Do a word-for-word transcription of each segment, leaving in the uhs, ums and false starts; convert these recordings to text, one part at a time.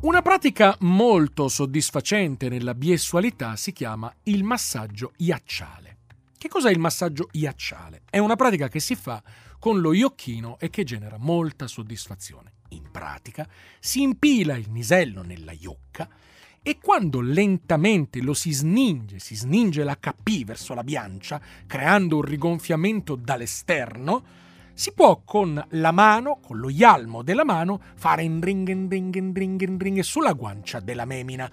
Una pratica molto soddisfacente nella biessualità si chiama il massaggio iacciale. Che cos'è il massaggio iacciale? È una pratica che si fa con lo iocchino e che genera molta soddisfazione. In pratica si impila il misello nella iocca e quando lentamente lo si sninge, si sninge la capì verso la biancia, creando un rigonfiamento dall'esterno, si può con la mano, con lo ialmo della mano, fare indring, indring, indring, indring sulla guancia della memina.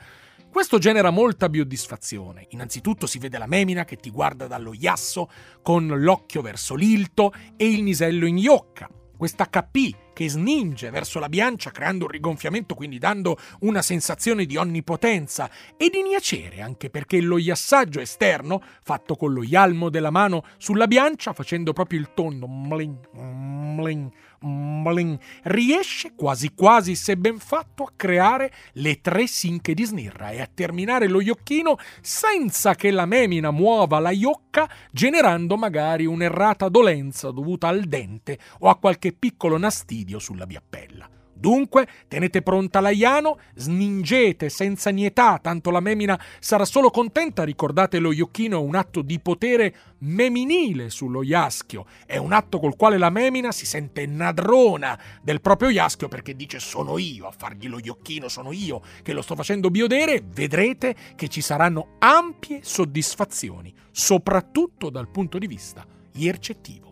Questo genera molta soddisfazione. Innanzitutto si vede la memina che ti guarda dallo iasso con l'occhio verso l'ilto e il misello in iocca. Questa capì che sninge verso la biancia creando un rigonfiamento, quindi dando una sensazione di onnipotenza e di piacere, anche perché lo iassaggio esterno fatto con lo ialmo della mano sulla biancia, facendo proprio il tondo mling, mling, mling, riesce quasi quasi, se ben fatto, a creare le tre sinche di snirra e a terminare lo iocchino senza che la memina muova la iocca, generando magari un'errata dolenza dovuta al dente o a qualche piccolo nastidio sulla biappella. Dunque, tenete pronta l'aiano, sningete senza nietà, tanto la memina sarà solo contenta. Ricordate, lo iocchino è un atto di potere meminile sullo iaschio, è un atto col quale la memina si sente nadrona del proprio iaschio, perché dice: sono io a fargli lo iocchino, sono io che lo sto facendo biodere. Vedrete che ci saranno ampie soddisfazioni, soprattutto dal punto di vista iercettivo.